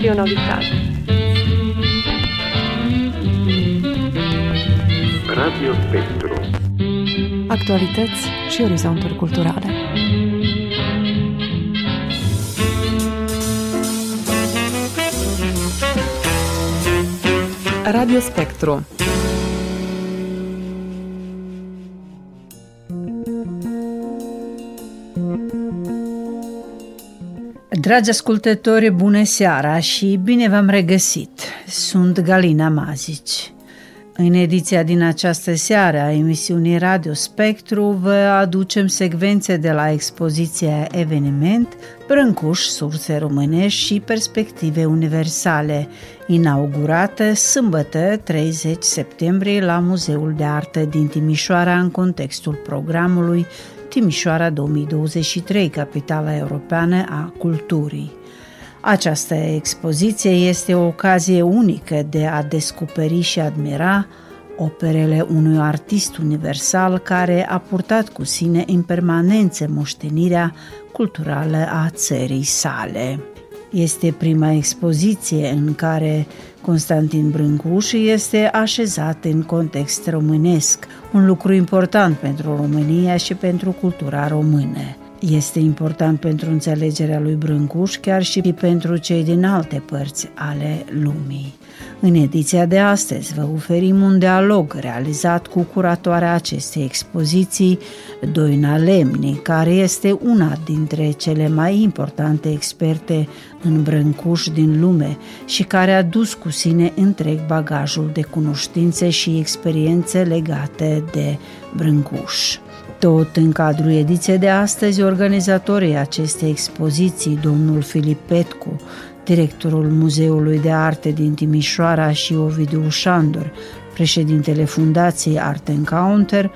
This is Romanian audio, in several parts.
Radio Novi Sad. Radio Spectru. Actualități și orizonturi culturale. Radio Spectru. Dragi ascultători, bună seara și bine v-am regăsit! Sunt Galina Mazici. În ediția din această seară a emisiunii Radio Spectru vă aducem secvențe de la expoziția Eveniment, Brâncuși, surse românești și perspective universale, inaugurată sâmbătă 30 septembrie la Muzeul de Artă din Timișoara în contextul programului Timișoara 2023, capitala europeană a culturii. Această expoziție este o ocazie unică de a descoperi și admira operele unui artist universal care a purtat cu sine în permanență moștenirea culturală a țării sale. Este prima expoziție în care Constantin Brâncuși este așezat în context românesc, un lucru important pentru România și pentru cultura română. Este important pentru înțelegerea lui Brâncuși, chiar și pentru cei din alte părți ale lumii. În ediția de astăzi vă oferim un dialog realizat cu curatoarea acestei expoziții, Doina Lemni, care este una dintre cele mai importante experte în Brâncuși din lume și care a dus cu sine întreg bagajul de cunoștințe și experiențe legate de Brâncuși. Tot în cadrul ediției de astăzi, organizatorii acestei expoziții, domnul Filip Petcu, directorul Muzeului de Arte din Timișoara și Ovidiu Șandor, președintele Fundației Art Encounter,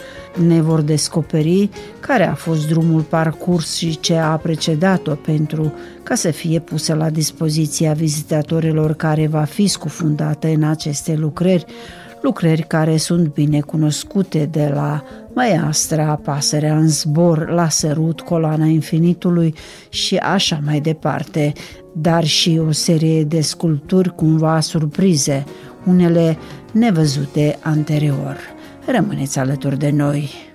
ne vor descoperi care a fost drumul parcurs și ce a precedat-o pentru ca să fie pusă la dispoziția vizitatorilor care va fi scufundată în aceste lucrări care sunt bine cunoscute de la Maiastra, Pasărea în zbor, La sărut, Coloana infinitului și așa mai departe, dar și o serie de sculpturi cumva surprize, unele nevăzute anterior. Rămâneți alături de noi!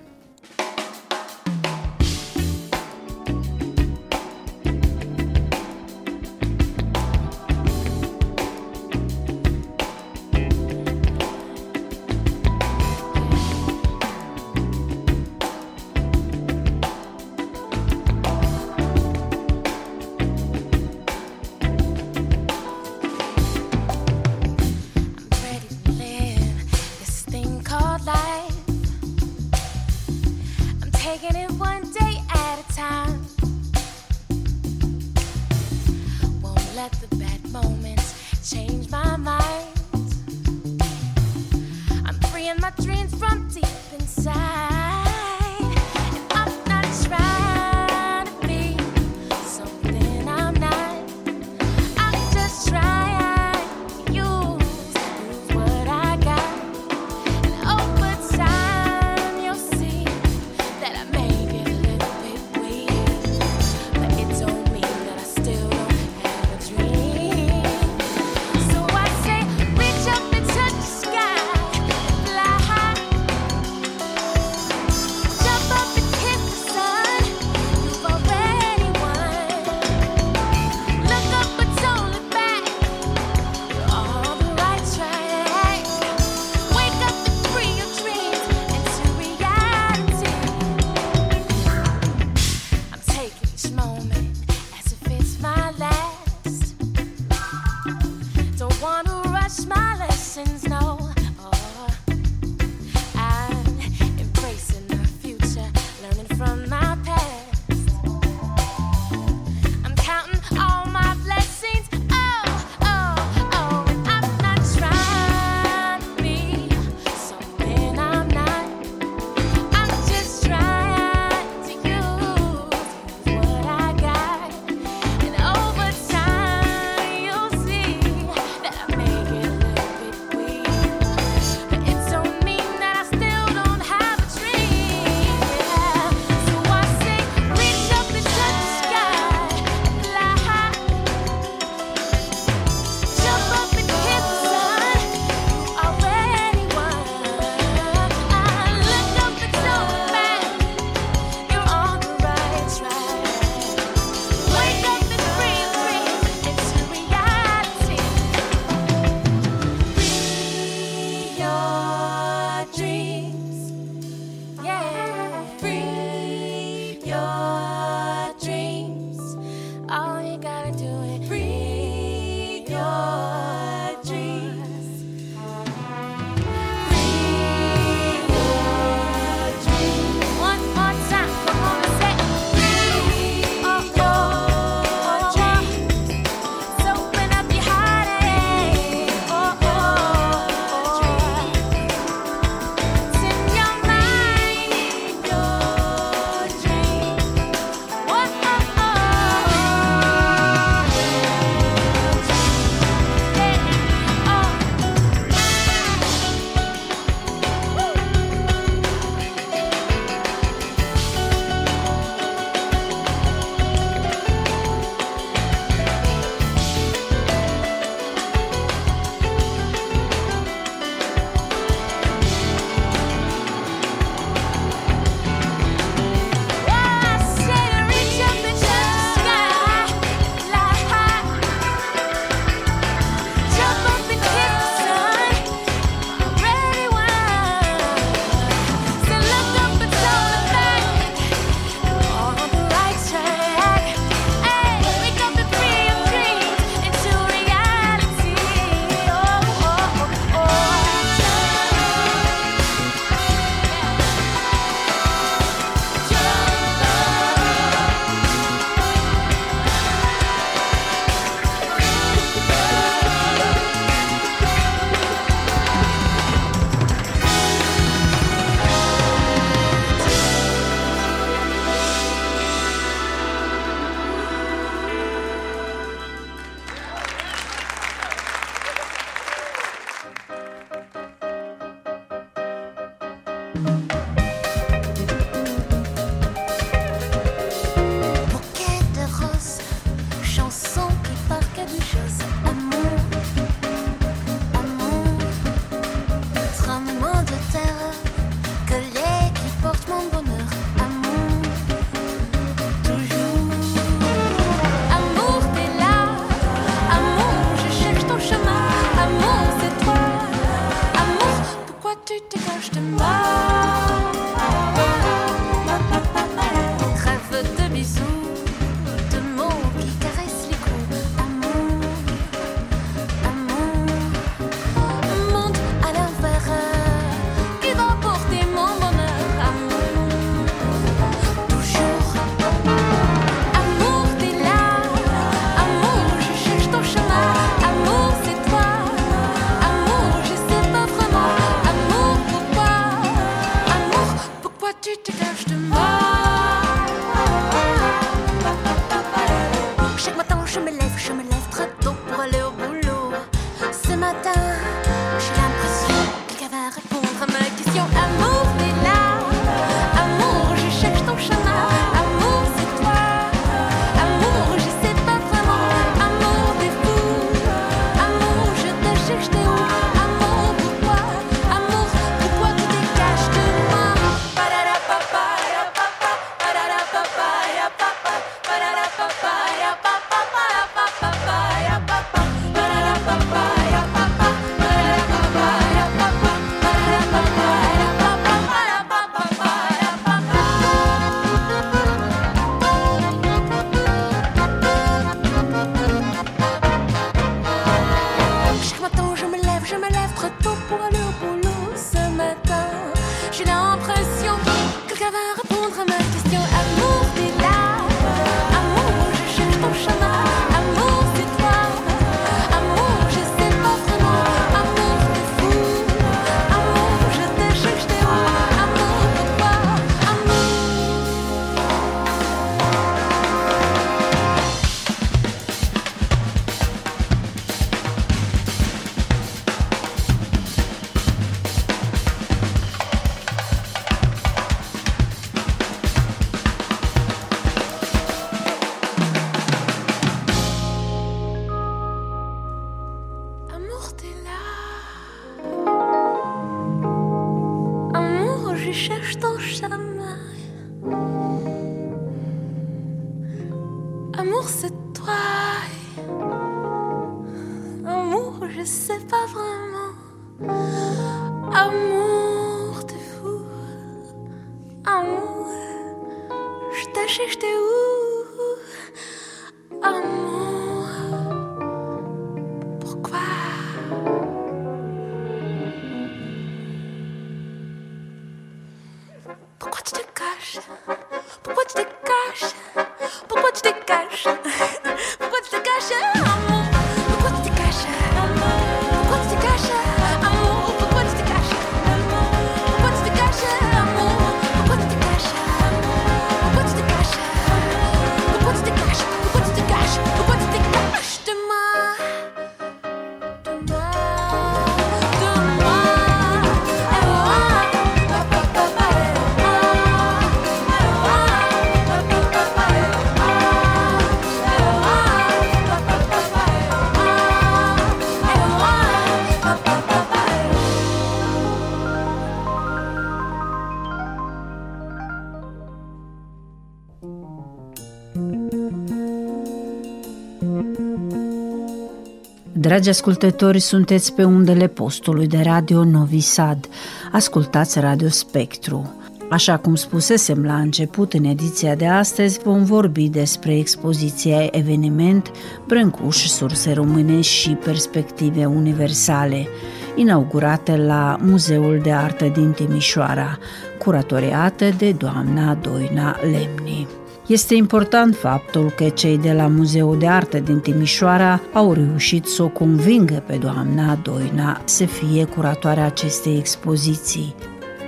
Dragi ascultători, sunteți pe undele postului de Radio Novi Sad. Ascultați Radio Spectru. Așa cum spusesem la început, în ediția de astăzi vom vorbi despre expoziția Eveniment Brâncuși, surse române și perspective universale, inaugurată la Muzeul de Artă din Timișoara, curatoriată de doamna Doina Lemni. Este important faptul că cei de la Muzeul de Artă din Timișoara au reușit să o convingă pe doamna Doina să fie curatoarea acestei expoziții.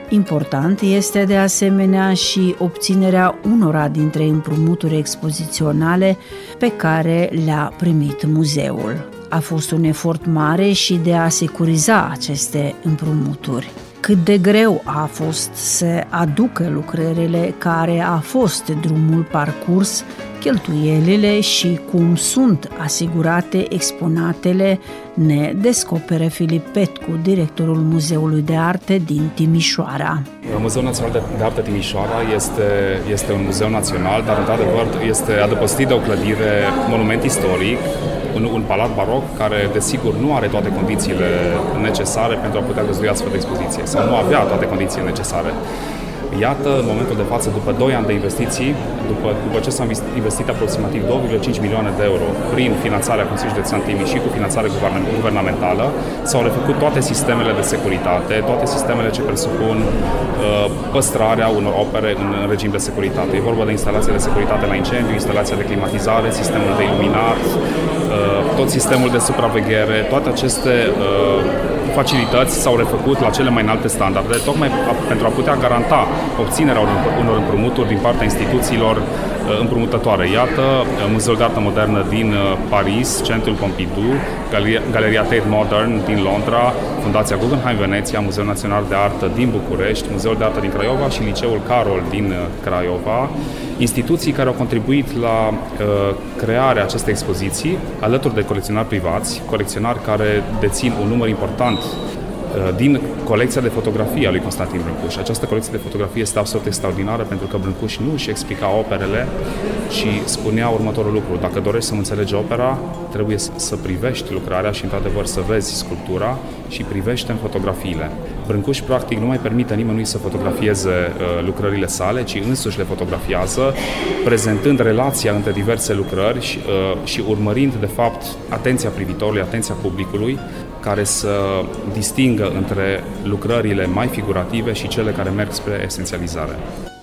Important este de asemenea și obținerea unora dintre împrumuturi expoziționale pe care le-a primit muzeul. A fost un efort mare și de a securiza aceste împrumuturi. cât de greu a fost să aducă lucrările care a fost drumul parcurs, cheltuielile și cum sunt asigurate exponatele, ne descoperă Filip Petcu, directorul Muzeului de Artă din Timișoara. Muzeul Național de Artă Timișoara este un muzeu național, dar într-adevăr este adăpostit de o clădire, monument istoric, un palat baroc care, desigur, nu are toate condițiile necesare pentru a putea găzdui astfel de expoziție, sau nu avea toate condițiile necesare. Iată, în momentul de față, după 2 ani de investiții, după ce s-au investit aproximativ 2,5 milioane de euro prin finanțarea Consiliului Județean Timiș și cu finanțare guvernamentală, s-au refăcut toate sistemele de securitate, toate sistemele ce presupun păstrarea unor opere în regim de securitate. E vorba de instalația de securitate la incendiu, instalația de climatizare, sistemul de iluminat, tot sistemul de supraveghere, toate aceste facilități s-au refăcut la cele mai înalte standarde, tocmai pentru a putea garanta obținerea unor împrumuturi din partea instituțiilor împrumutătoare. Iată, Muzeul de Artă Modernă din Paris, Centrul Pompidou, Galeria Tate Modern din Londra, Fundația Guggenheim Veneția, Muzeul Național de Artă din București, Muzeul de Artă din Craiova și Liceul Carol din Craiova, instituții care au contribuit la crearea acestei expoziții, alături de colecționari privați, colecționari care dețin un număr important din colecția de fotografie a lui Constantin Brâncuși. Această colecție de fotografie este absolut extraordinară pentru că Brâncuși nu își explica operele și spunea următorul lucru: dacă dorești să înțelegi opera, trebuie să privești lucrarea și, într-adevăr, să vezi sculptura și privește în fotografiile. Brâncuși, practic, nu mai permite nimănui să fotografieze lucrările sale, ci însuși le fotografiază, prezentând relația între diverse lucrări și urmărind, de fapt, atenția privitorului, atenția publicului, care să distingă între lucrările mai figurative și cele care merg spre esențializare.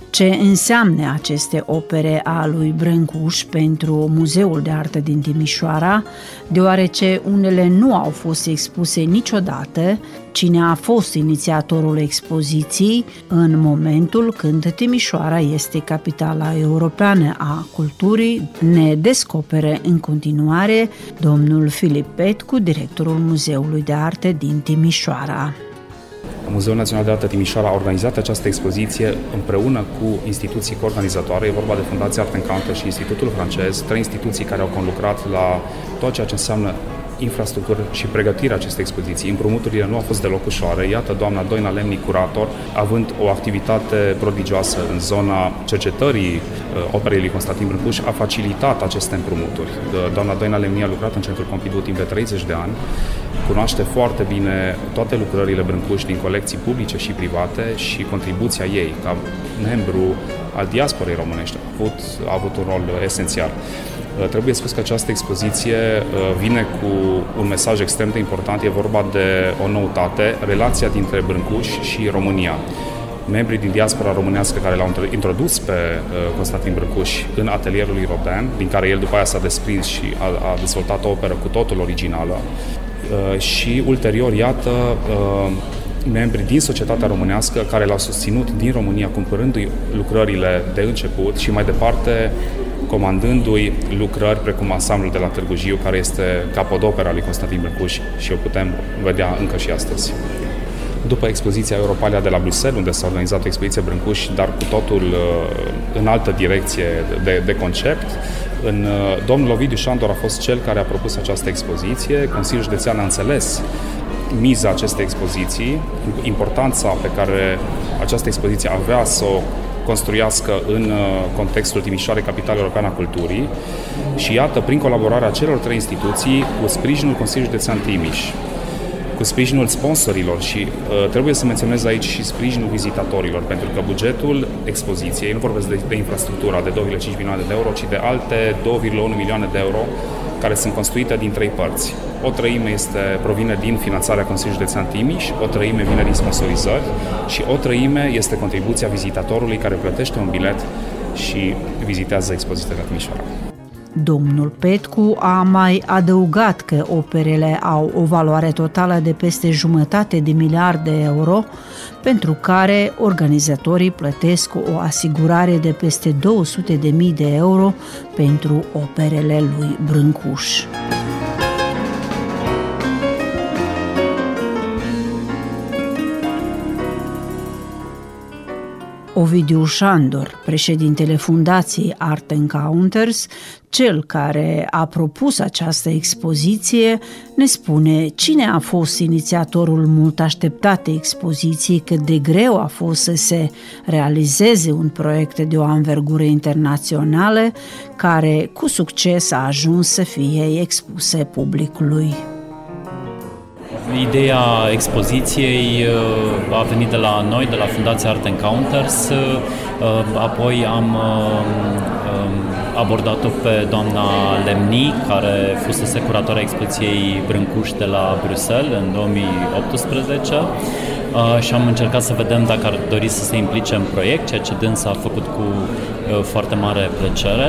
Ce înseamnă aceste opere a lui Brâncuși pentru Muzeul de Artă din Timișoara, deoarece unele nu au fost expuse niciodată, cine a fost inițiatorul expoziției în momentul când Timișoara este capitala europeană a culturii, ne descopere în continuare domnul Filip Petcu, directorul Muzeului de Artă din Timișoara. Muzeul Național de Artă Timișoara a organizat această expoziție împreună cu instituții coorganizatoare. E vorba de Fundația Art Encounter și Institutul francez, 3 instituții care au conlucrat la tot ceea ce înseamnă infrastructură și pregătirea acestei expoziții. Împrumuturile nu au fost deloc ușoare. Iată, doamna Doina Lemni, curator, având o activitate prodigioasă în zona cercetării operei lui Constantin Brâncuși, a facilitat aceste împrumuturi. Doamna Doina Lemni a lucrat în Centrul Pompidou timp de 30 de ani, cunoaște foarte bine toate lucrările Brâncuși din colecții publice și private și contribuția ei ca membru al diasporei românești a avut un rol esențial. Trebuie spus că această expoziție vine cu un mesaj extrem de important. E vorba de o noutate, relația dintre Brâncuși și România. Membrii din diaspora românească care l-au introdus pe Constantin Brâncuși în atelierul lui Rodin, din care el după aia s-a desprins și a dezvoltat o operă cu totul originală, și ulterior, iată, membri din societatea românească care l-au susținut din România, cumpărându-i lucrările de început și mai departe comandându-i lucrări precum ansamblul de la Târgu Jiu, care este capodopera lui Constantin Brâncuși și o putem vedea încă și astăzi. După expoziția Europalia de la Bruxelles, unde s-a organizat o expoziție Brâncuși, dar cu totul în altă direcție de concept, domnul Ovidiu Șandor a fost cel care a propus această expoziție. Consiliul Județean a înțeles miza acestei expoziții, importanța pe care această expoziție avea să o construiască în contextul Timișoarei, Capitala Europeană a Culturii, și iată, prin colaborarea celor 3 instituții, cu sprijinul Consiliului Județean Timiș, cu sprijinul sponsorilor și trebuie să menționez aici și sprijinul vizitatorilor, pentru că bugetul expoziției, nu vorbesc de infrastructura de 2,5 milioane de euro, ci de alte 2,1 milioane de euro care sunt construite din 3 părți. O treime provine din finanțarea Consiliului Județean Timiș, o treime vine din sponsorizări și o treime este contribuția vizitatorului care plătește un bilet și vizitează expoziția de la Timișoara. Domnul Petcu a mai adăugat că operele au o valoare totală de peste 1,5 miliarde de euro, pentru care organizatorii plătesc o asigurare de peste 200.000 de euro pentru operele lui Brâncuși. Ovidiu Șandor, președintele Fundației Art Encounter, cel care a propus această expoziție, ne spune cine a fost inițiatorul mult așteptatei expoziții, cât de greu a fost să se realizeze un proiect de o anvergură internațională care cu succes a ajuns să fie expuse publicului. Ideea expoziției a venit de la noi, de la Fundația Art Encounters, apoi am abordat-o pe doamna Lemni, care fusese curatoarea expoziției Brâncuși de la Bruxelles în 2018 și am încercat să vedem dacă ar dori să se implice în proiect, ceea ce dânsa a făcut cu foarte mare plăcere.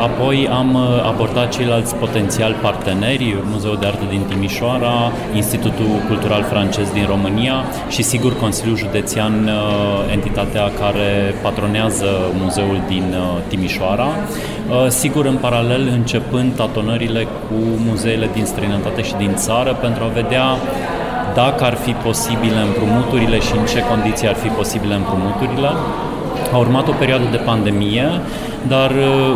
Apoi am abordat ceilalți potențiali parteneri, Muzeul de Artă din Timișoara, Institutul Cultural francez din România și, sigur, Consiliul Județean, entitatea care patronează muzeul din Timișoara. Sigur, în paralel, începând tatonările cu muzeele din străinătate și din țară pentru a vedea dacă ar fi posibile împrumuturile și în ce condiții ar fi posibile împrumuturile. A urmat o perioadă de pandemie, dar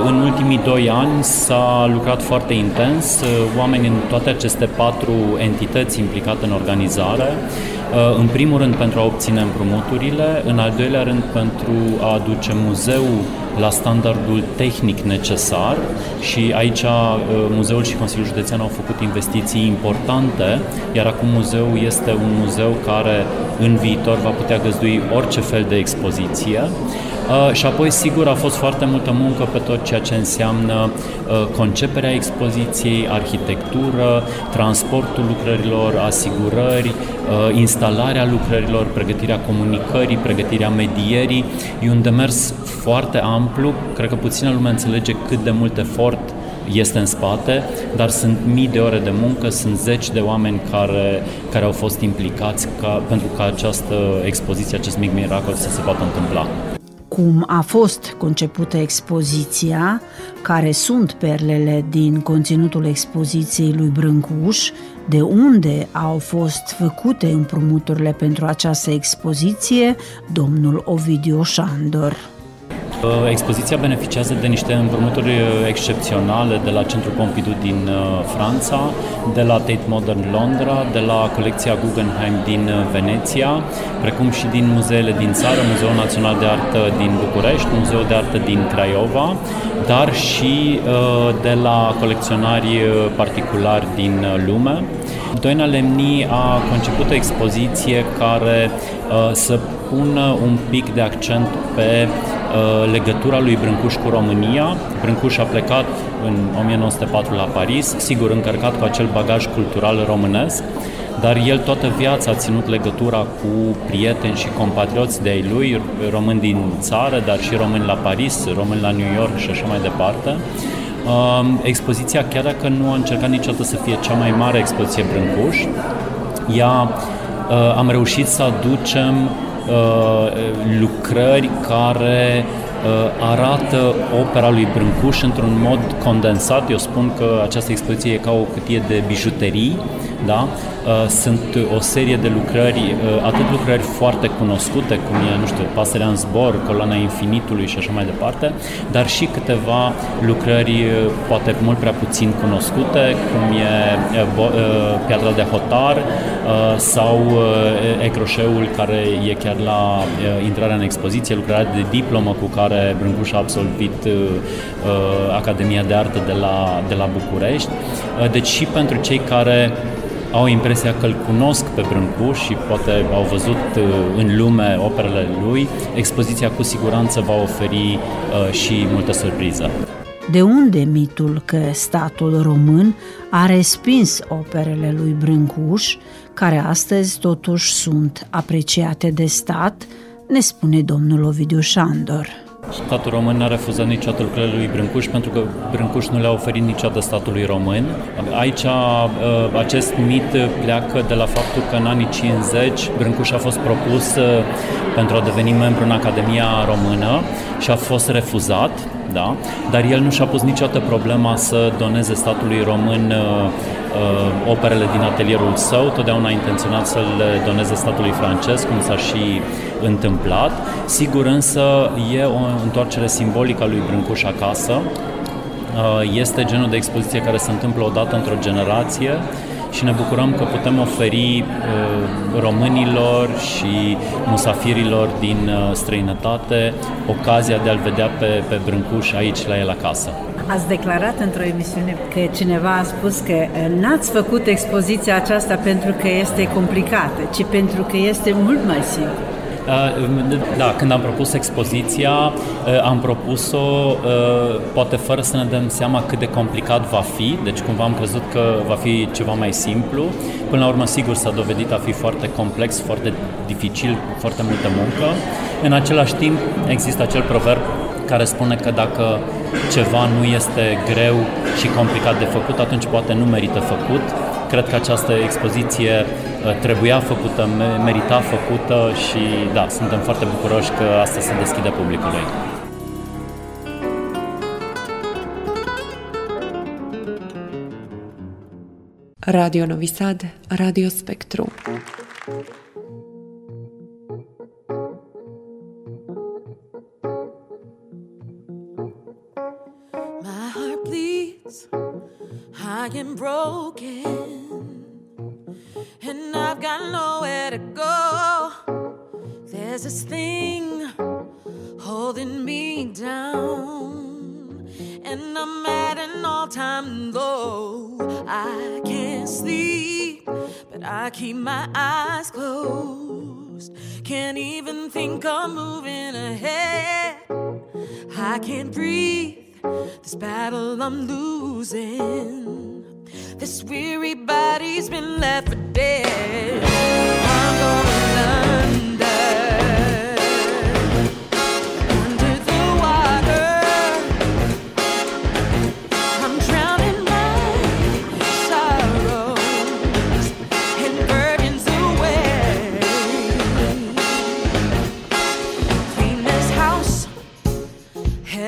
în ultimii 2 ani s-a lucrat foarte intens. Oamenii în toate aceste 4 entități implicate în organizare, în primul rând pentru a obține împrumuturile, în al doilea rând pentru a aduce muzeul la standardul tehnic necesar și aici muzeul și Consiliul Județean au făcut investiții importante, iar acum muzeul este un muzeu care în viitor va putea găzdui orice fel de expoziție. Și apoi, sigur, a fost foarte multă muncă pe tot ceea ce înseamnă conceperea expoziției, arhitectură, transportul lucrărilor, asigurări, instalarea lucrărilor, pregătirea comunicării, pregătirea medierii. E un demers foarte amplu, cred că puțină lume înțelege cât de mult efort este în spate, dar sunt mii de ore de muncă, sunt 10 de oameni care au fost implicați pentru ca această expoziție, acest mic miracol să se poată întâmpla. Cum a fost concepută expoziția, care sunt perlele din conținutul expoziției lui Brâncuși, de unde au fost făcute împrumuturile pentru această expoziție, domnul Ovidiu Șandor. Expoziția beneficiază de niște împrumuturi excepționale de la Centrul Pompidou din Franța, de la Tate Modern Londra, de la colecția Guggenheim din Veneția, precum și din muzeele din țară, Muzeul Național de Artă din București, Muzeul de Artă din Craiova, dar și de la colecționari particulari din lume. Doina Lemni a conceput o expoziție care să pună un pic de accent pe legătura lui Brâncuși cu România. Brâncuși a plecat în 1904 la Paris, sigur încărcat cu acel bagaj cultural românesc, dar el toată viața a ținut legătura cu prieteni și compatrioți de-ai lui, români din țară, dar și români la Paris, români la New York și așa mai departe. Expoziția, chiar dacă nu a încercat niciodată să fie cea mai mare expoziție Brâncuși, am reușit să aducem lucrări care arată opera lui Brâncuși într-un mod condensat. Eu spun că această expoziție e ca o cutie de bijuterii, da? Sunt o serie de lucrări, atât lucrări foarte cunoscute, cum e, nu știu, Pasărea în zbor, Coloana Infinitului și așa mai departe, dar și câteva lucrări poate mult prea puțin cunoscute, cum e Piatra de Hotar sau ecroșeul care e chiar la intrarea în expoziție, lucrarea de diplomă cu care Brâncuși a absolvit Academia de Artă de la București. Deci și pentru cei care au impresia că îl cunosc pe Brâncuși și poate au văzut în lume operele lui, expoziția cu siguranță va oferi și multă surpriză. De unde mitul că statul român a respins operele lui Brâncuși, care astăzi totuși sunt apreciate de stat, ne spune domnul Ovidiu Șandor. Statul român n-a refuzat niciodată lucrările lui Brâncuși pentru că Brâncuși nu le-a oferit niciodată statului român. Aici acest mit pleacă de la faptul că în anii 50 Brâncuși a fost propus pentru a deveni membru în Academia Română și a fost refuzat. da? Dar el nu și-a pus niciodată problema să doneze statului român operele din atelierul său, totdeauna a intenționat să le doneze statului francez, cum s-a și întâmplat. Sigur însă e o întoarcere simbolică a lui Brâncuși acasă, este genul de expoziție care se întâmplă odată într-o generație și ne bucurăm că putem oferi românilor și musafirilor din străinătate ocazia de a-l vedea pe Brâncuși aici la el acasă. Ați declarat într-o emisiune că cineva a spus că n-ați făcut expoziția aceasta pentru că este complicată, ci pentru că este mult mai simplu. Da, când am propus expoziția, am propus-o poate fără să ne dăm seama cât de complicat va fi, deci cumva am crezut că va fi ceva mai simplu. Până la urmă, sigur, s-a dovedit a fi foarte complex, foarte dificil, foarte multă muncă. În același timp, există acel proverb care spune că dacă ceva nu este greu și complicat de făcut, atunci poate nu merită făcut. Cred că această expoziție trebuia făcută, merita făcută și da, suntem foarte bucuroși că asta se deschide publicului. Radio Novi Sad, Radio Spectru. My heart bleeds, I am broken. And I've got nowhere to go. There's this thing holding me down, and I'm at an all-time low. I can't sleep, but I keep my eyes closed. Can't even think of moving ahead. I can't breathe, this battle I'm losing. This weary body's been left for dead. I'm going under the water. I'm drowning my sorrows and burdens away. Clean this house,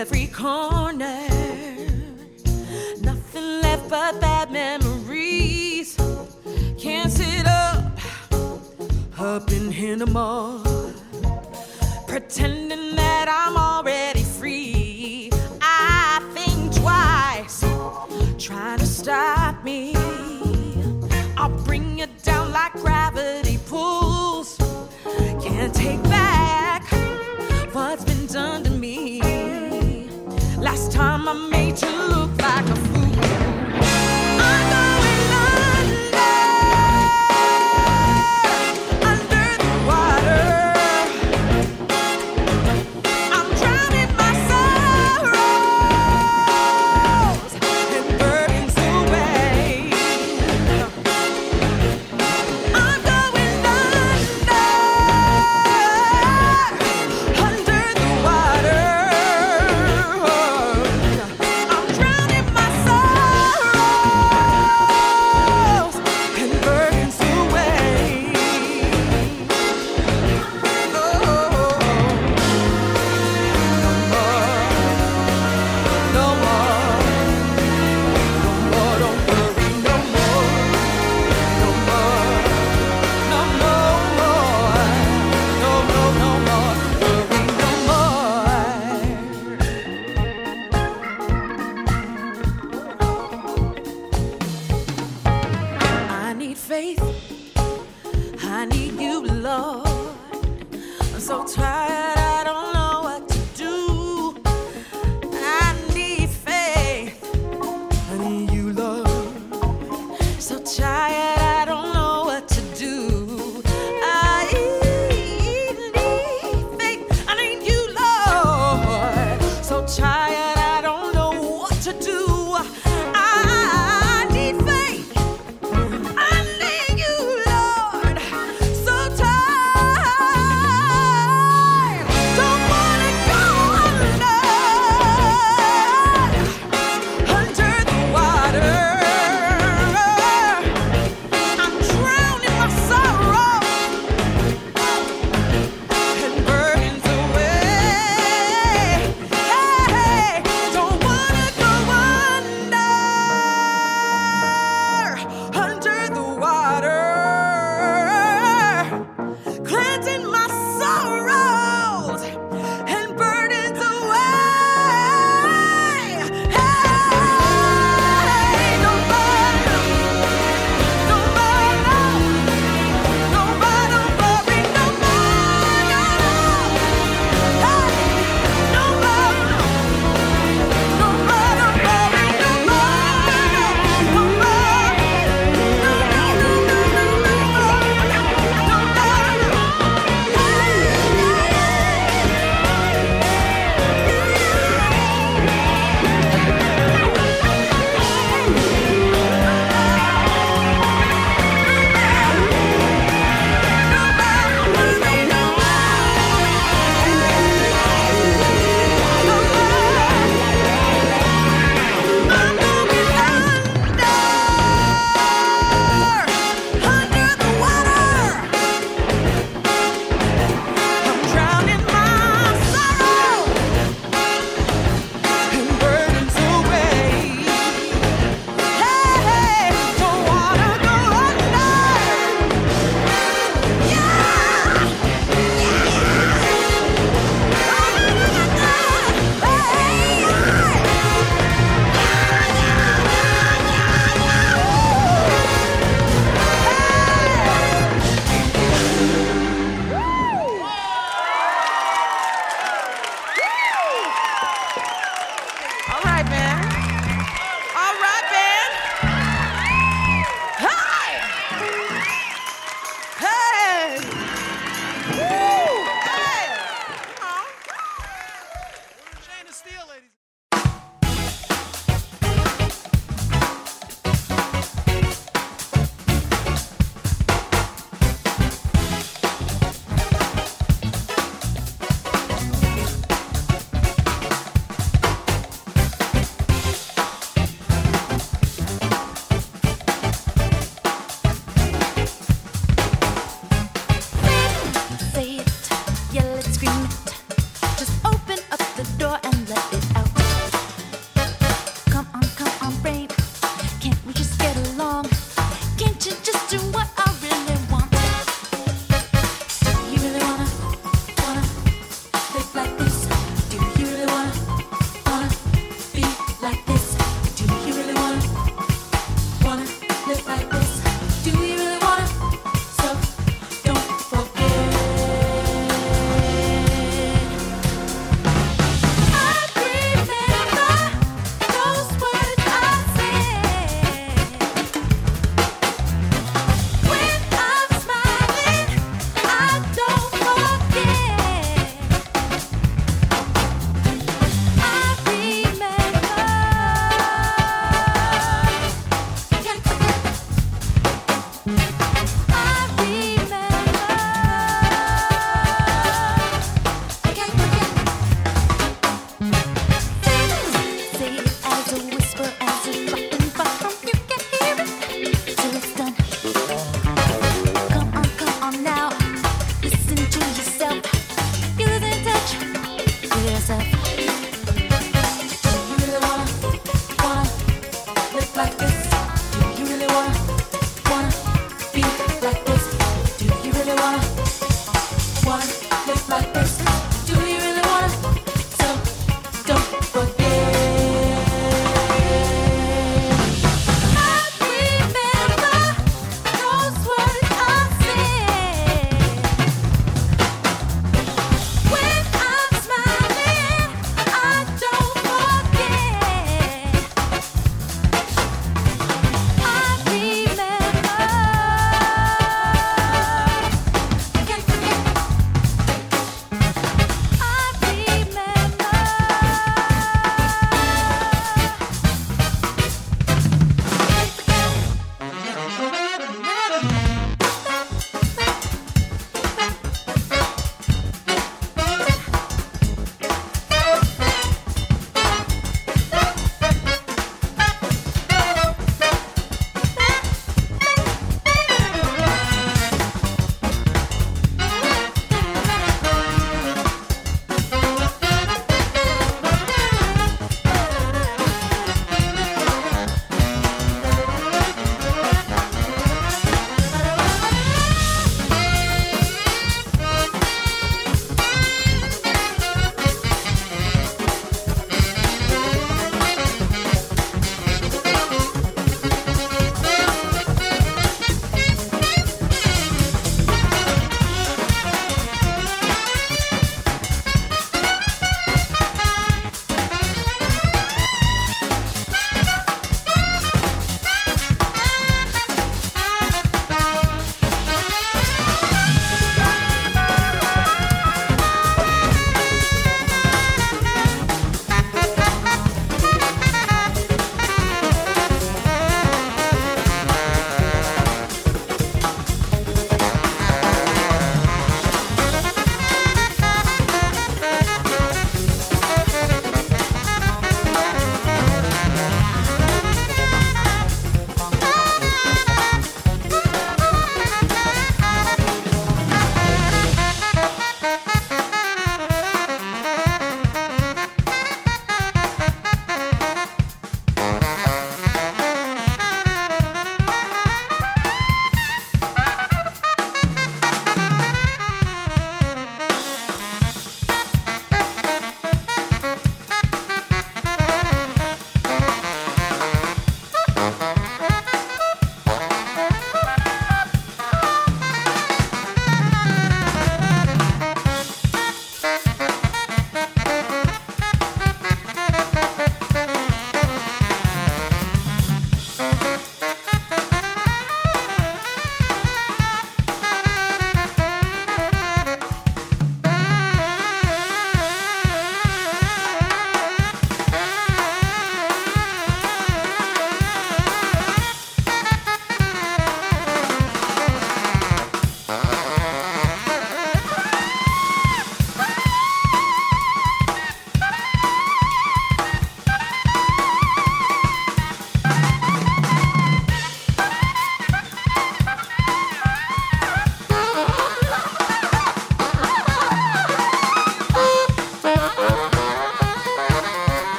every corner. Nothing left but bad memories. Can't sit up in here no more, pretending that I'm already free. I think twice, trying to stop me. I'll bring it down like gravity pulls. Can't take back what's been done to me. Last time I made you look like a fool.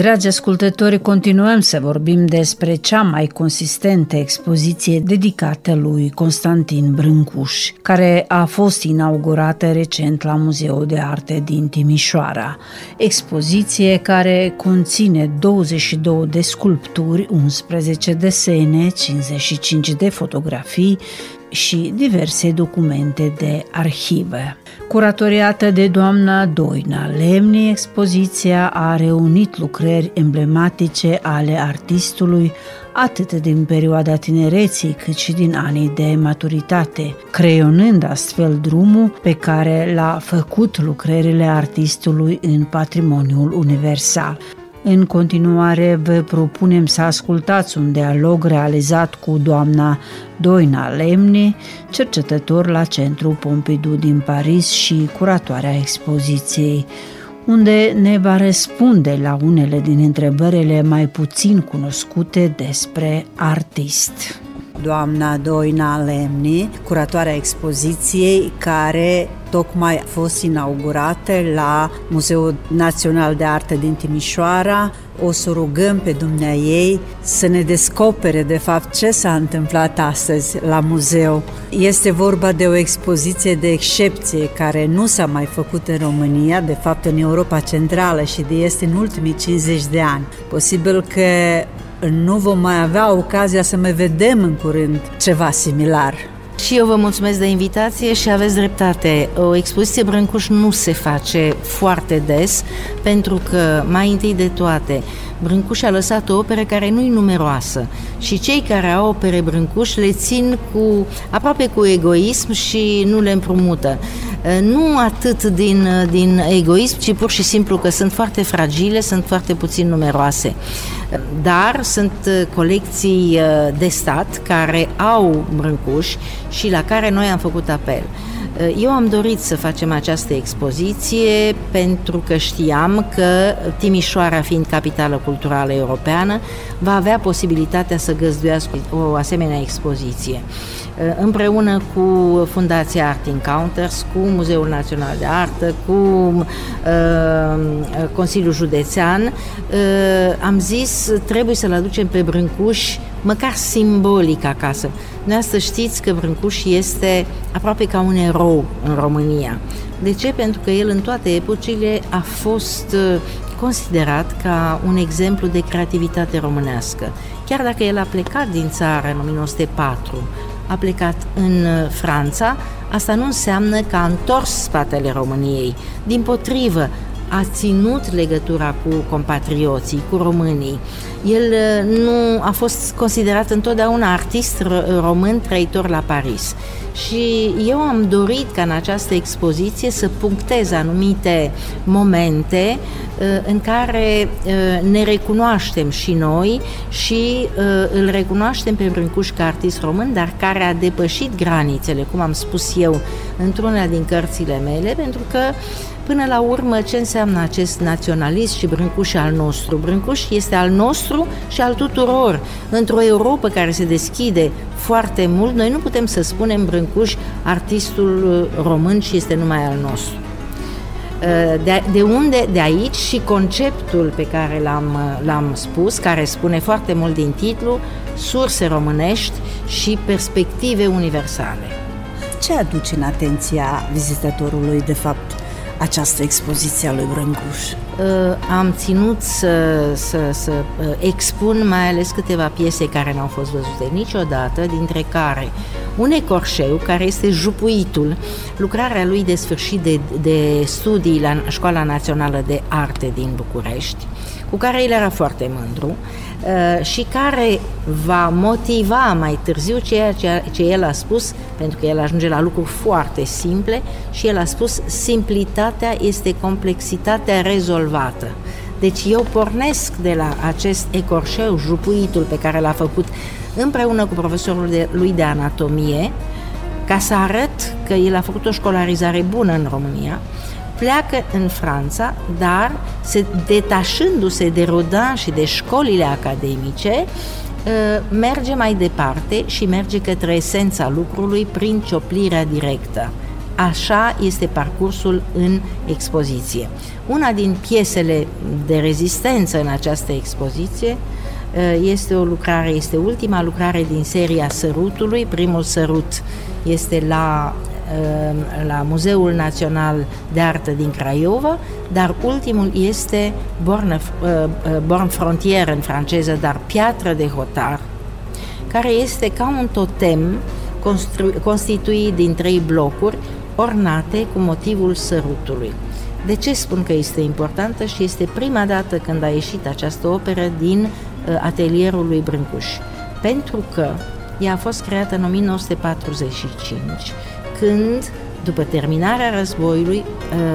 Dragi ascultători, continuăm să vorbim despre cea mai consistentă expoziție dedicată lui Constantin Brâncuși, care a fost inaugurată recent la Muzeul de Artă din Timișoara. Expoziție care conține 22 de sculpturi, 11 desene, 55 de fotografii și diverse documente de arhivă. Curatoriată de doamna Doina Lemni, expoziția a reunit lucrări emblematice ale artistului atât din perioada tinereții cât și din anii de maturitate, creionând astfel drumul pe care l-a făcut lucrările artistului în patrimoniul universal. În continuare vă propunem să ascultați un dialog realizat cu doamna Doina Lemni, cercetător la Centrul Pompidou din Paris și curatoarea expoziției, unde ne va răspunde la unele din întrebările mai puțin cunoscute despre artist. Doamna Doina Lemni, curatoarea expoziției care tocmai a fost inaugurată la Muzeul Național de Artă din Timișoara. O să rugăm pe dumneaei să ne descopere de fapt ce s-a întâmplat astăzi la muzeu. Este vorba de o expoziție de excepție care nu s-a mai făcut în România, de fapt în Europa Centrală și de este în ultimii 50 de ani. Posibil că nu vom mai avea ocazia să mai vedem în curând ceva similar. Și eu vă mulțumesc de invitație și aveți dreptate. O expoziție Brâncuși nu se face foarte des, pentru că, mai întâi de toate, Brâncuși a lăsat o operă care nu e numeroasă și cei care au opere Brâncuși le țin aproape cu egoism și nu le împrumută. Nu atât din egoism, ci pur și simplu că sunt foarte fragile, sunt foarte puțin numeroase. Dar sunt colecții de stat care au Brâncuși și la care noi am făcut apel. Eu am dorit să facem această expoziție pentru că știam că Timișoara, fiind capitală culturală europeană, va avea posibilitatea să găzduiască o asemenea expoziție. Împreună cu Fundația Art Encounter, cu Muzeul Național de Artă, cu Consiliul Județean, am zis trebuie să-l aducem pe Brâncuși, măcar simbolic acasă. Noi astăzi știți că Brâncuși este aproape ca un erou în România. De ce? Pentru că el în toate epocile a fost considerat ca un exemplu de creativitate românească. Chiar dacă el a plecat din țară în 1904, a plecat în Franța, asta nu înseamnă că a întors spatele României. Dimpotrivă, a ținut legătura cu compatrioții, cu românii. El nu a fost considerat întotdeauna artist român trăitor la Paris. Și eu am dorit ca în această expoziție să punctez anumite momente în care ne recunoaștem și noi și îl recunoaștem pe Brâncuși ca artist român, dar care a depășit granițele, cum am spus eu, într-una din cărțile mele, pentru că până la urmă, ce înseamnă acest naționalist și Brâncuși al nostru? Brâncuși este al nostru și al tuturor. Într-o Europa care se deschide foarte mult, noi nu putem să spunem Brâncuși artistul român și este numai al nostru. De aici și conceptul pe care l-am spus, care spune foarte mult din titlu, surse românești și perspective universale. Ce aduce în atenția vizitatorului, de fapt, această expoziție a lui Brâncuși? Am ținut să expun mai ales câteva piese care n-au fost văzute niciodată, dintre care un ecorșeu, care este Jupuitul, lucrarea lui de sfârșit de studii la Școala Națională de Arte din București, cu care el era foarte mândru și care va motiva mai târziu ceea ce el a spus, pentru că el ajunge la lucruri foarte simple și el a spus simplitatea este complexitatea rezolvată. Deci eu pornesc de la acest ecorșeu, Jupuitul, pe care l-a făcut împreună cu profesorul lui de anatomie, ca să arăt că el a făcut o școlarizare bună în România, pleacă în Franța, dar detașându-se de Rodin și de școlile academice, merge mai departe și merge către esența lucrului prin cioplirea directă. Așa este parcursul în expoziție. Una din piesele de rezistență în această expoziție este o lucrare, este ultima lucrare din seria Sărutului. Primul sărut este la Muzeul Național de Artă din Craiova, dar ultimul este Born Frontier în franceză, dar Piatră de Hotar, care este ca un totem constituit din 3 blocuri ornate cu motivul sărutului. De ce spun că este importantă și este prima dată când a ieșit această operă din atelierul lui Brâncuși? Pentru că ea a fost creată în 1945, când, după terminarea războiului,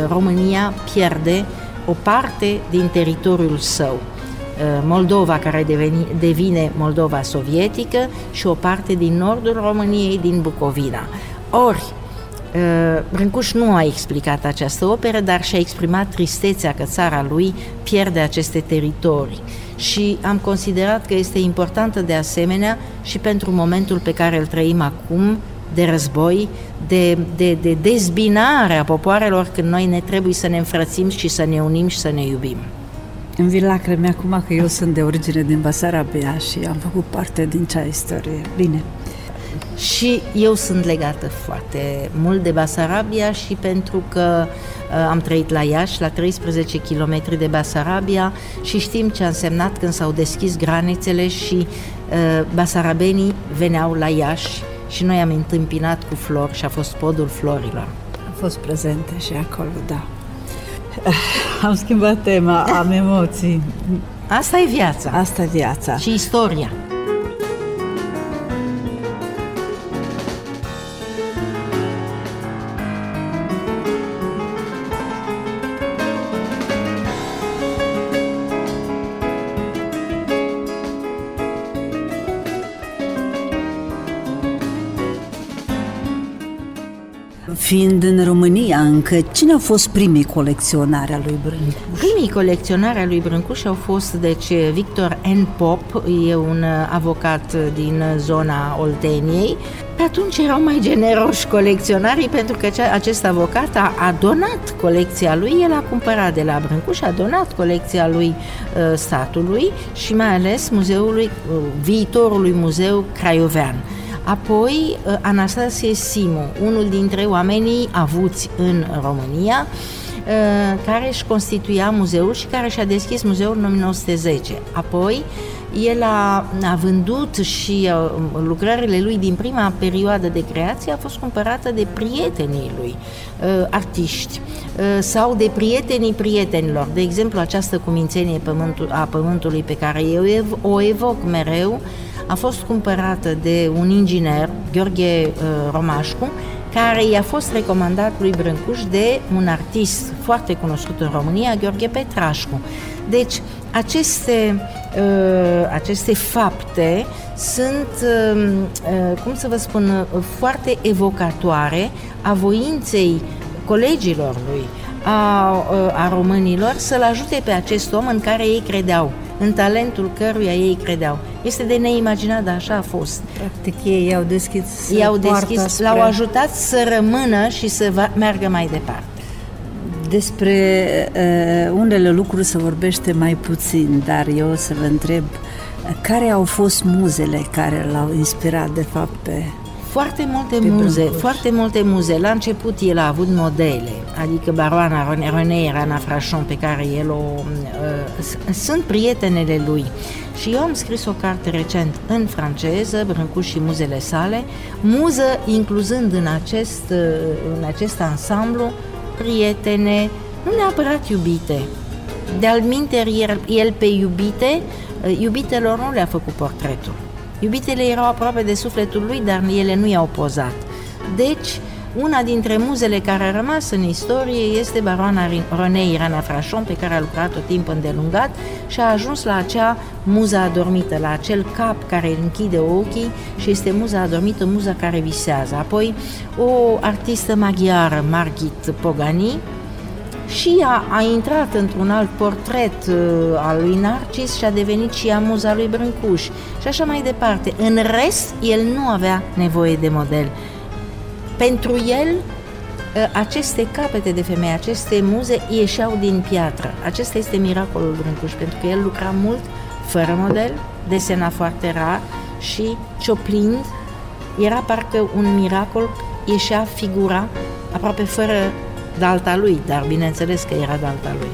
România pierde o parte din teritoriul său. Moldova, care devine Moldova sovietică, și o parte din nordul României, din Bucovina. Ori, Brâncuși nu a explicat această operă, dar și-a exprimat tristețea că țara lui pierde aceste teritorii. Și am considerat că este importantă de asemenea și pentru momentul pe care îl trăim acum, de război, de dezbinare a popoarelor, când noi ne trebuie să ne înfrățim și să ne unim și să ne iubim. Îmi vin lacrimi acum că eu sunt de origine din Basarabia și am făcut parte din cea istorie. Bine. Și eu sunt legată foarte mult de Basarabia și pentru că am trăit la Iași, la 13 km de Basarabia, și știm ce a însemnat când s-au deschis granițele și basarabenii veneau la Iași și noi am întâmpinat cu flori și a fost podul florilor. Am fost prezente și acolo, da. Am schimbat tema, am emoții. Asta e viața. Asta e viața. Și istoria. Fiind în România încă, cine au fost primii colecționari al lui Brâncuși? Primii colecționari al lui Brâncuși au fost, deci, Victor N. Pop, e un avocat din zona Olteniei. Pe atunci erau mai generoși colecționarii, pentru că acest avocat a donat colecția lui, el a cumpărat de la Brâncuși, a donat colecția lui statului și mai ales muzeului, viitorului muzeu craiovean. Apoi, Anastasie Simu, unul dintre oamenii avuți în România, care își constituia muzeul și care și-a deschis muzeul în 1910. Apoi, el a vândut și lucrările lui din prima perioadă de creație a fost cumpărată de prietenii lui, artiști, sau de prietenii prietenilor. De exemplu, această cumințenie a pământului pe care eu o evoc mereu, a fost cumpărată de un inginer, Gheorghe Romașcu, care i-a fost recomandat lui Brâncuși de un artist foarte cunoscut în România, Gheorghe Petrașcu. Deci, aceste fapte sunt, cum să vă spun, foarte evocatoare a voinței colegilor lui, a românilor, să-l ajute pe acest om în care ei credeau, în talentul căruia ei credeau. Este de neimaginat, dar așa a fost. Practic ei i-au deschis, l-au ajutat să rămână și să meargă mai departe. Despre unele lucruri se vorbește mai puțin, dar eu o să vă întreb care au fost muzele care l-au inspirat de fapt pe... Foarte multe muze. La început el a avut modele, adică Baroana Renei, Irina Frachon, pe care el sunt prietenele lui. Și eu am scris o carte recent în franceză, Brâncuși și muzele sale, muză incluzând în acest ansamblu prietene, nu neapărat iubite. De-al minteri, el pe iubitelor nu le-a făcut portretul. Iubitele erau aproape de sufletul lui, dar ele nu i-au pozat. Deci, una dintre muzele care a rămas în istorie este Baroana Renei Irina Frachon, pe care a lucrat tot timpul îndelungat și a ajuns la acea muză adormită, la acel cap care închide ochii și este muza adormită, muza care visează. Apoi, o artistă maghiară, Margit Pogany, și a intrat într-un alt portret al lui Narcis și a devenit și ea muza lui Brâncuși și așa mai departe. În rest, el nu avea nevoie de model. Pentru el, aceste capete de femei, aceste muze ieșeau din piatră. Acesta este miracolul Brâncuși, pentru că el lucra mult fără model, desena foarte rar și cioplind, era parcă un miracol, ieșea figura aproape fără dalta lui, dar bineînțeles că era dalta lui.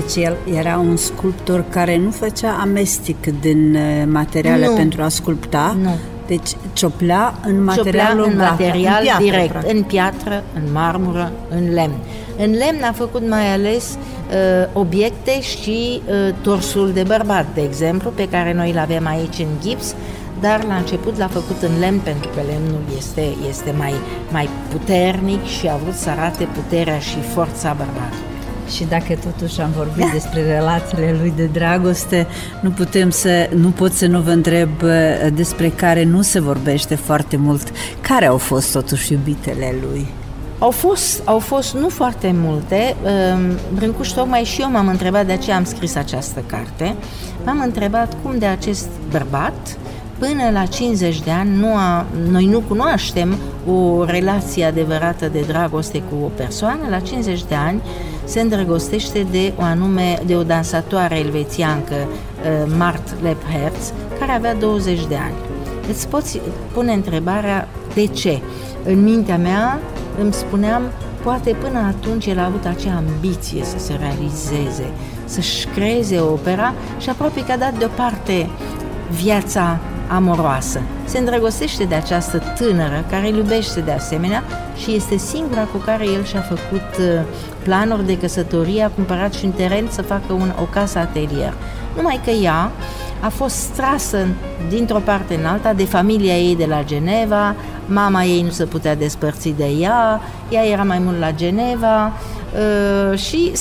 Deci el era un sculptor care nu făcea amestec din materiale pentru a sculpta, nu. Deci cioplea în materialul în piatră, în piatră, în marmură, în lemn. În lemn a făcut mai ales obiecte și torsul de bărbat, de exemplu, pe care noi îl avem aici în gips, dar la început l-a făcut în lemn pentru că lemnul este mai puternic și a vrut să arate puterea și forța bărbatului. Și dacă totuși am vorbit despre relațiile lui de dragoste, nu pot să nu vă întreb despre care nu se vorbește foarte mult. Care au fost totuși iubitele lui? Au fost nu foarte multe. Brâncuși, tocmai și eu m-am întrebat, de aceea am scris această carte. M-am întrebat cum de acest bărbat până la 50 de ani noi nu cunoaștem o relație adevărată de dragoste cu o persoană. La 50 de ani se îndrăgostește de o dansatoare elvețiancă, Marthe Lebherz, care avea 20 de ani. Îți poți pune întrebarea de ce? În mintea mea îmi spuneam, poate până atunci el a avut acea ambiție să se realizeze, să-și creeze opera și aproape că a dat deoparte viața amoroasă. Se îndrăgostește de această tânără care îl iubește de asemenea și este singura cu care el și-a făcut planuri de căsătorie, a cumpărat și un teren să facă o casă atelier. Numai că ea a fost trasă dintr-o parte în alta de familia ei de la Geneva, mama ei nu se putea despărți de ea, ea era mai mult la Geneva și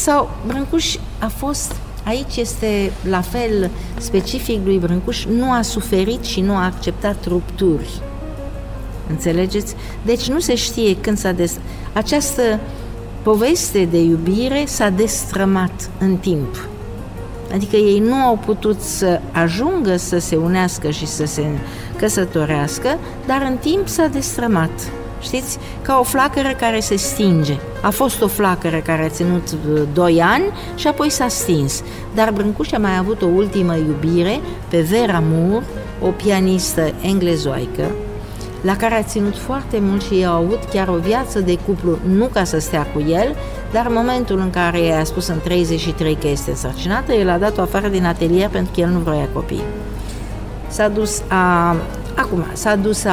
Brâncuși a fost... Aici este la fel specific lui Brâncuși, nu a suferit și nu a acceptat rupturi. Înțelegeți? Deci nu se știe când această poveste de iubire s-a destrămat în timp. Adică ei nu au putut să ajungă să se unească și să se căsătorească, dar în timp s-a destrămat. Știți? Ca o flacără care se stinge. A fost o flacără care a ținut 2 ani și apoi s-a stins. Dar Brâncuși a mai avut o ultimă iubire pe Vera Moore, o pianistă englezoaică, la care a ținut foarte mult și i-a avut chiar o viață de cuplu, nu ca să stea cu el, dar în momentul în care i-a spus în 33 că este însărcinată, el a dat-o afară din atelier pentru că el nu vroia copii. S-a dus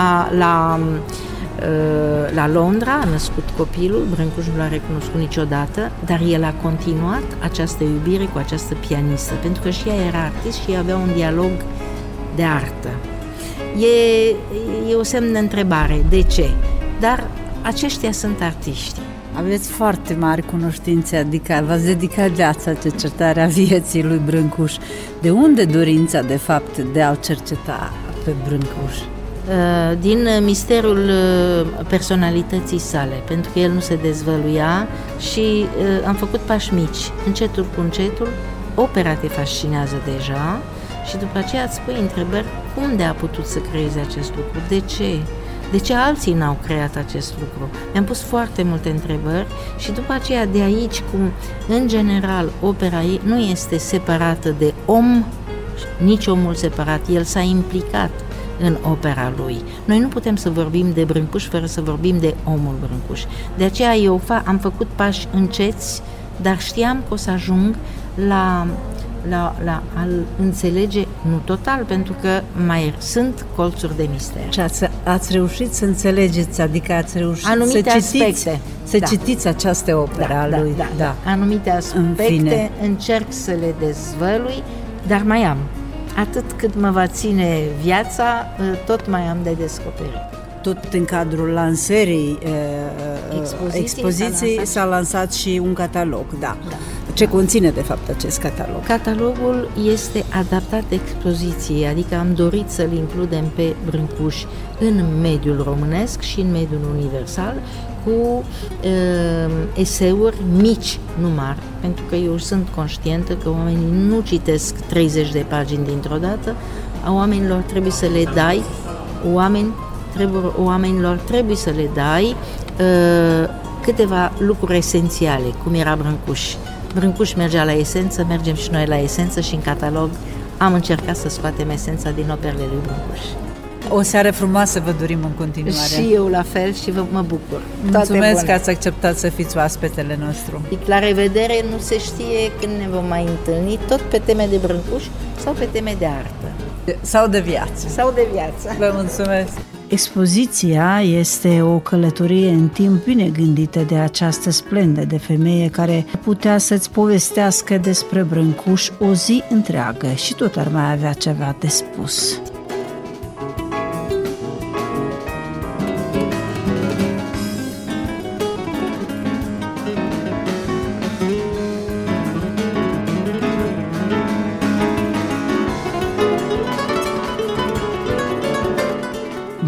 la Londra, a născut copilul, Brâncuși nu l-a recunoscut niciodată, dar el a continuat această iubire cu această pianistă, pentru că și ea era artist și avea un dialog de artă. E o semn de întrebare, de ce? Dar aceștia sunt artiști. Aveți foarte mari cunoștințe, adică v-ați dedicat viața cercetarea vieții lui Brâncuși. De unde dorința, de fapt, de a-l cerceta pe Brâncuși? Din misterul personalității sale, pentru că el nu se dezvăluia și am făcut pași mici, încetul cu încetul. Opera te fascinează deja și după aceea îți pui întrebări cum de a putut să creeze acest lucru, de ce? De ce alții n-au creat acest lucru? Mi-am pus foarte multe întrebări și după aceea de aici, cum în general opera nu este separată de om, nici omul separat, el s-a implicat în opera lui. Noi nu putem să vorbim de Brâncuși fără să vorbim de omul Brâncuși. De aceea eu am făcut pași înceți, dar știam că o să ajung la a-l înțelege, nu total, pentru că mai sunt colțuri de mister. Și ați reușit să înțelegeți, adică ați reușit anumite să citiți această opera lui. Da. Anumite aspecte încerc să le dezvălui, dar mai am. Atât cât mă va ține viața, tot mai am de descoperit. Tot în cadrul lansării expoziției s-a lansat și un catalog, da. Ce conține, de fapt, acest catalog? Catalogul este adaptat expoziției, adică am dorit să-l includem pe Brâncuși în mediul românesc și în mediul universal, cu eseuri mici, nu mari, pentru că eu sunt conștientă că oamenii nu citesc 30 de pagini dintr-o dată, oamenilor trebuie să le dai, oamenilor trebuie să le dai câteva lucruri esențiale, cum era Brâncuși. Brâncuși mergea la esență, mergem și noi la esență și în catalog am încercat să scoatem esența din operele lui Brâncuși. O seară frumoasă vă dorim în continuare. Și eu la fel și mă bucur. Mulțumesc că ați acceptat să fiți oaspetele nostru. La revedere, nu se știe când ne vom mai întâlni, tot pe teme de Brâncuși sau pe teme de artă. Sau de viață. Vă mulțumesc. Expoziția este o călătorie în timp bine gândită de această splendidă femeie care putea să-ți povestească despre Brâncuși o zi întreagă și tot ar mai avea ceva de spus.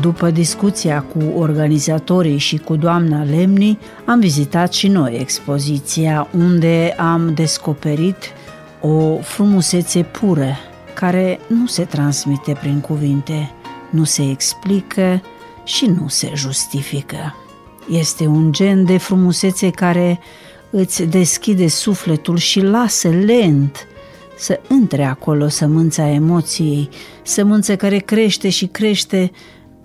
După discuția cu organizatorii și cu doamna Lemni, am vizitat și noi expoziția, unde am descoperit o frumusețe pură, care nu se transmite prin cuvinte, nu se explică și nu se justifică. Este un gen de frumusețe care îți deschide sufletul și lasă lent să intre acolo sămânța emoției, sămânța care crește și crește,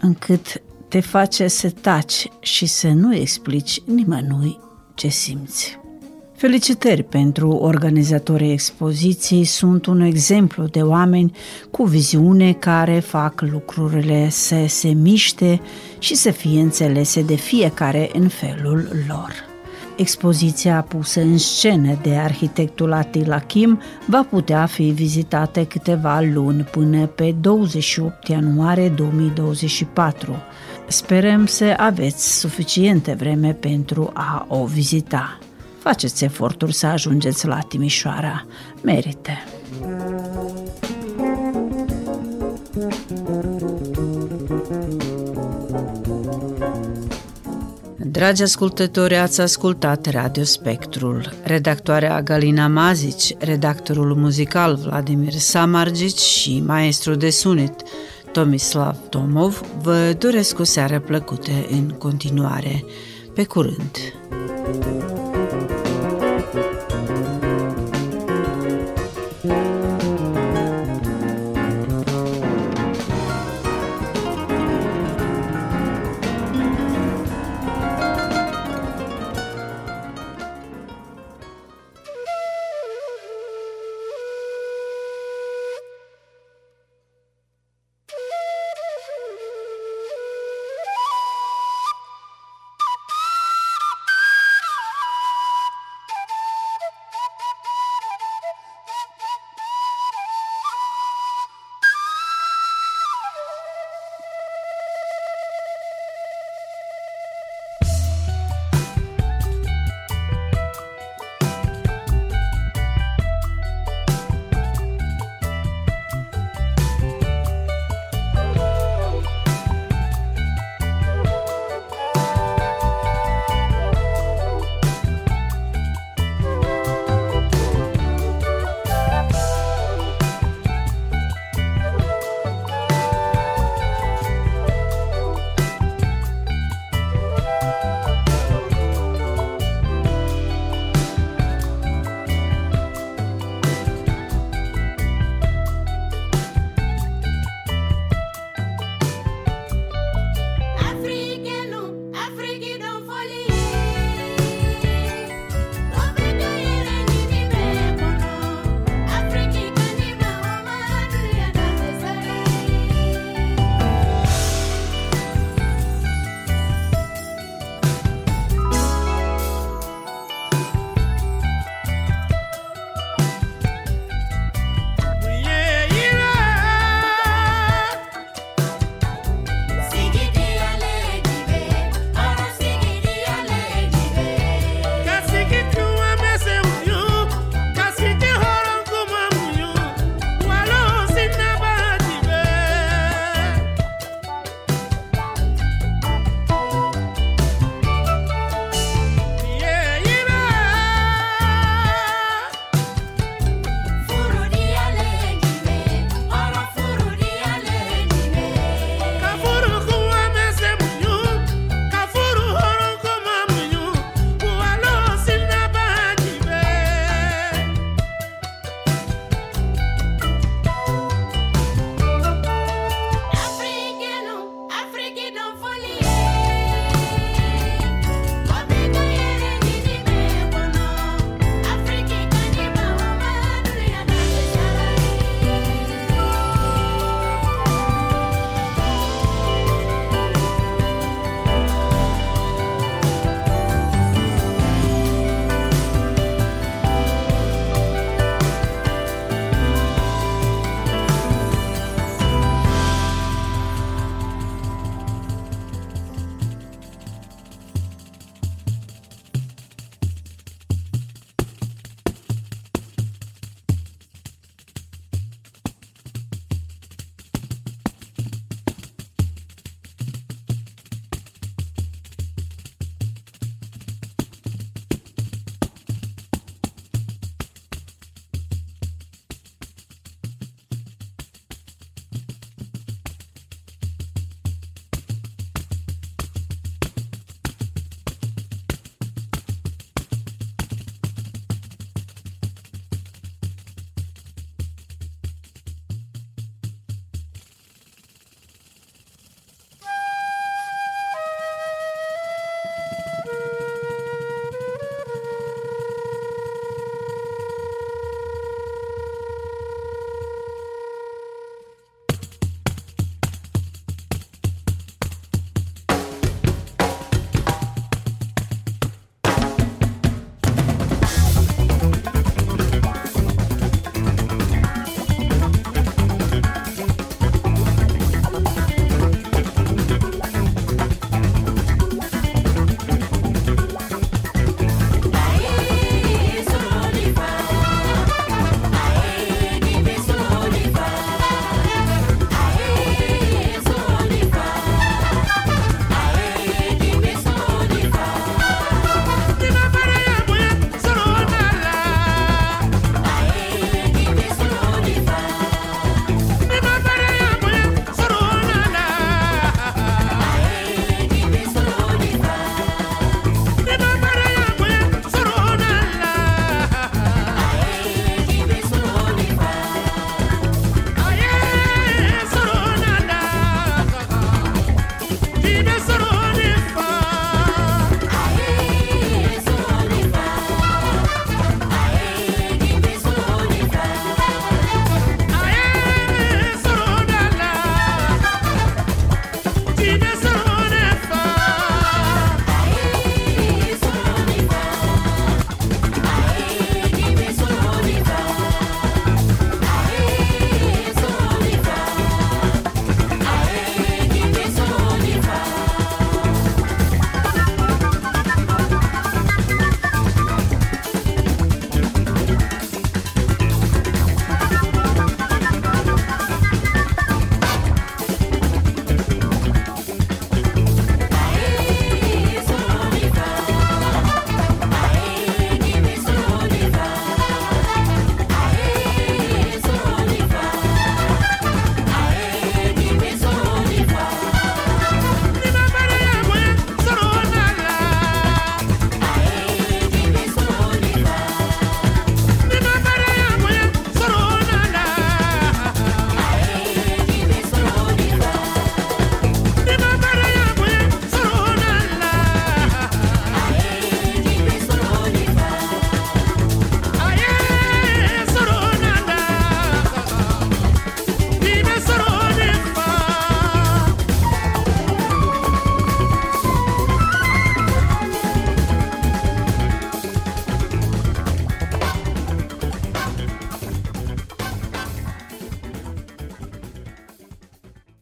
încât te face să taci și să nu explici nimănui ce simți. Felicitări pentru organizatorii expoziției, sunt un exemplu de oameni cu viziune care fac lucrurile să se miște și să fie înțelese de fiecare în felul lor. Expoziția pusă în scenă de arhitectul Atila Kim va putea fi vizitată câteva luni până pe 28 ianuarie 2024. Sperăm să aveți suficientă vreme pentru a o vizita. Faceți eforturi să ajungeți la Timișoara. Merită! Dragi ascultători, ați ascultat Radio Spectrul. Redactoarea Galina Mazici, redactorul muzical Vladimir Samargici și maestru de sunet Tomislav Tomov vă doresc o seară plăcută în continuare. Pe curând!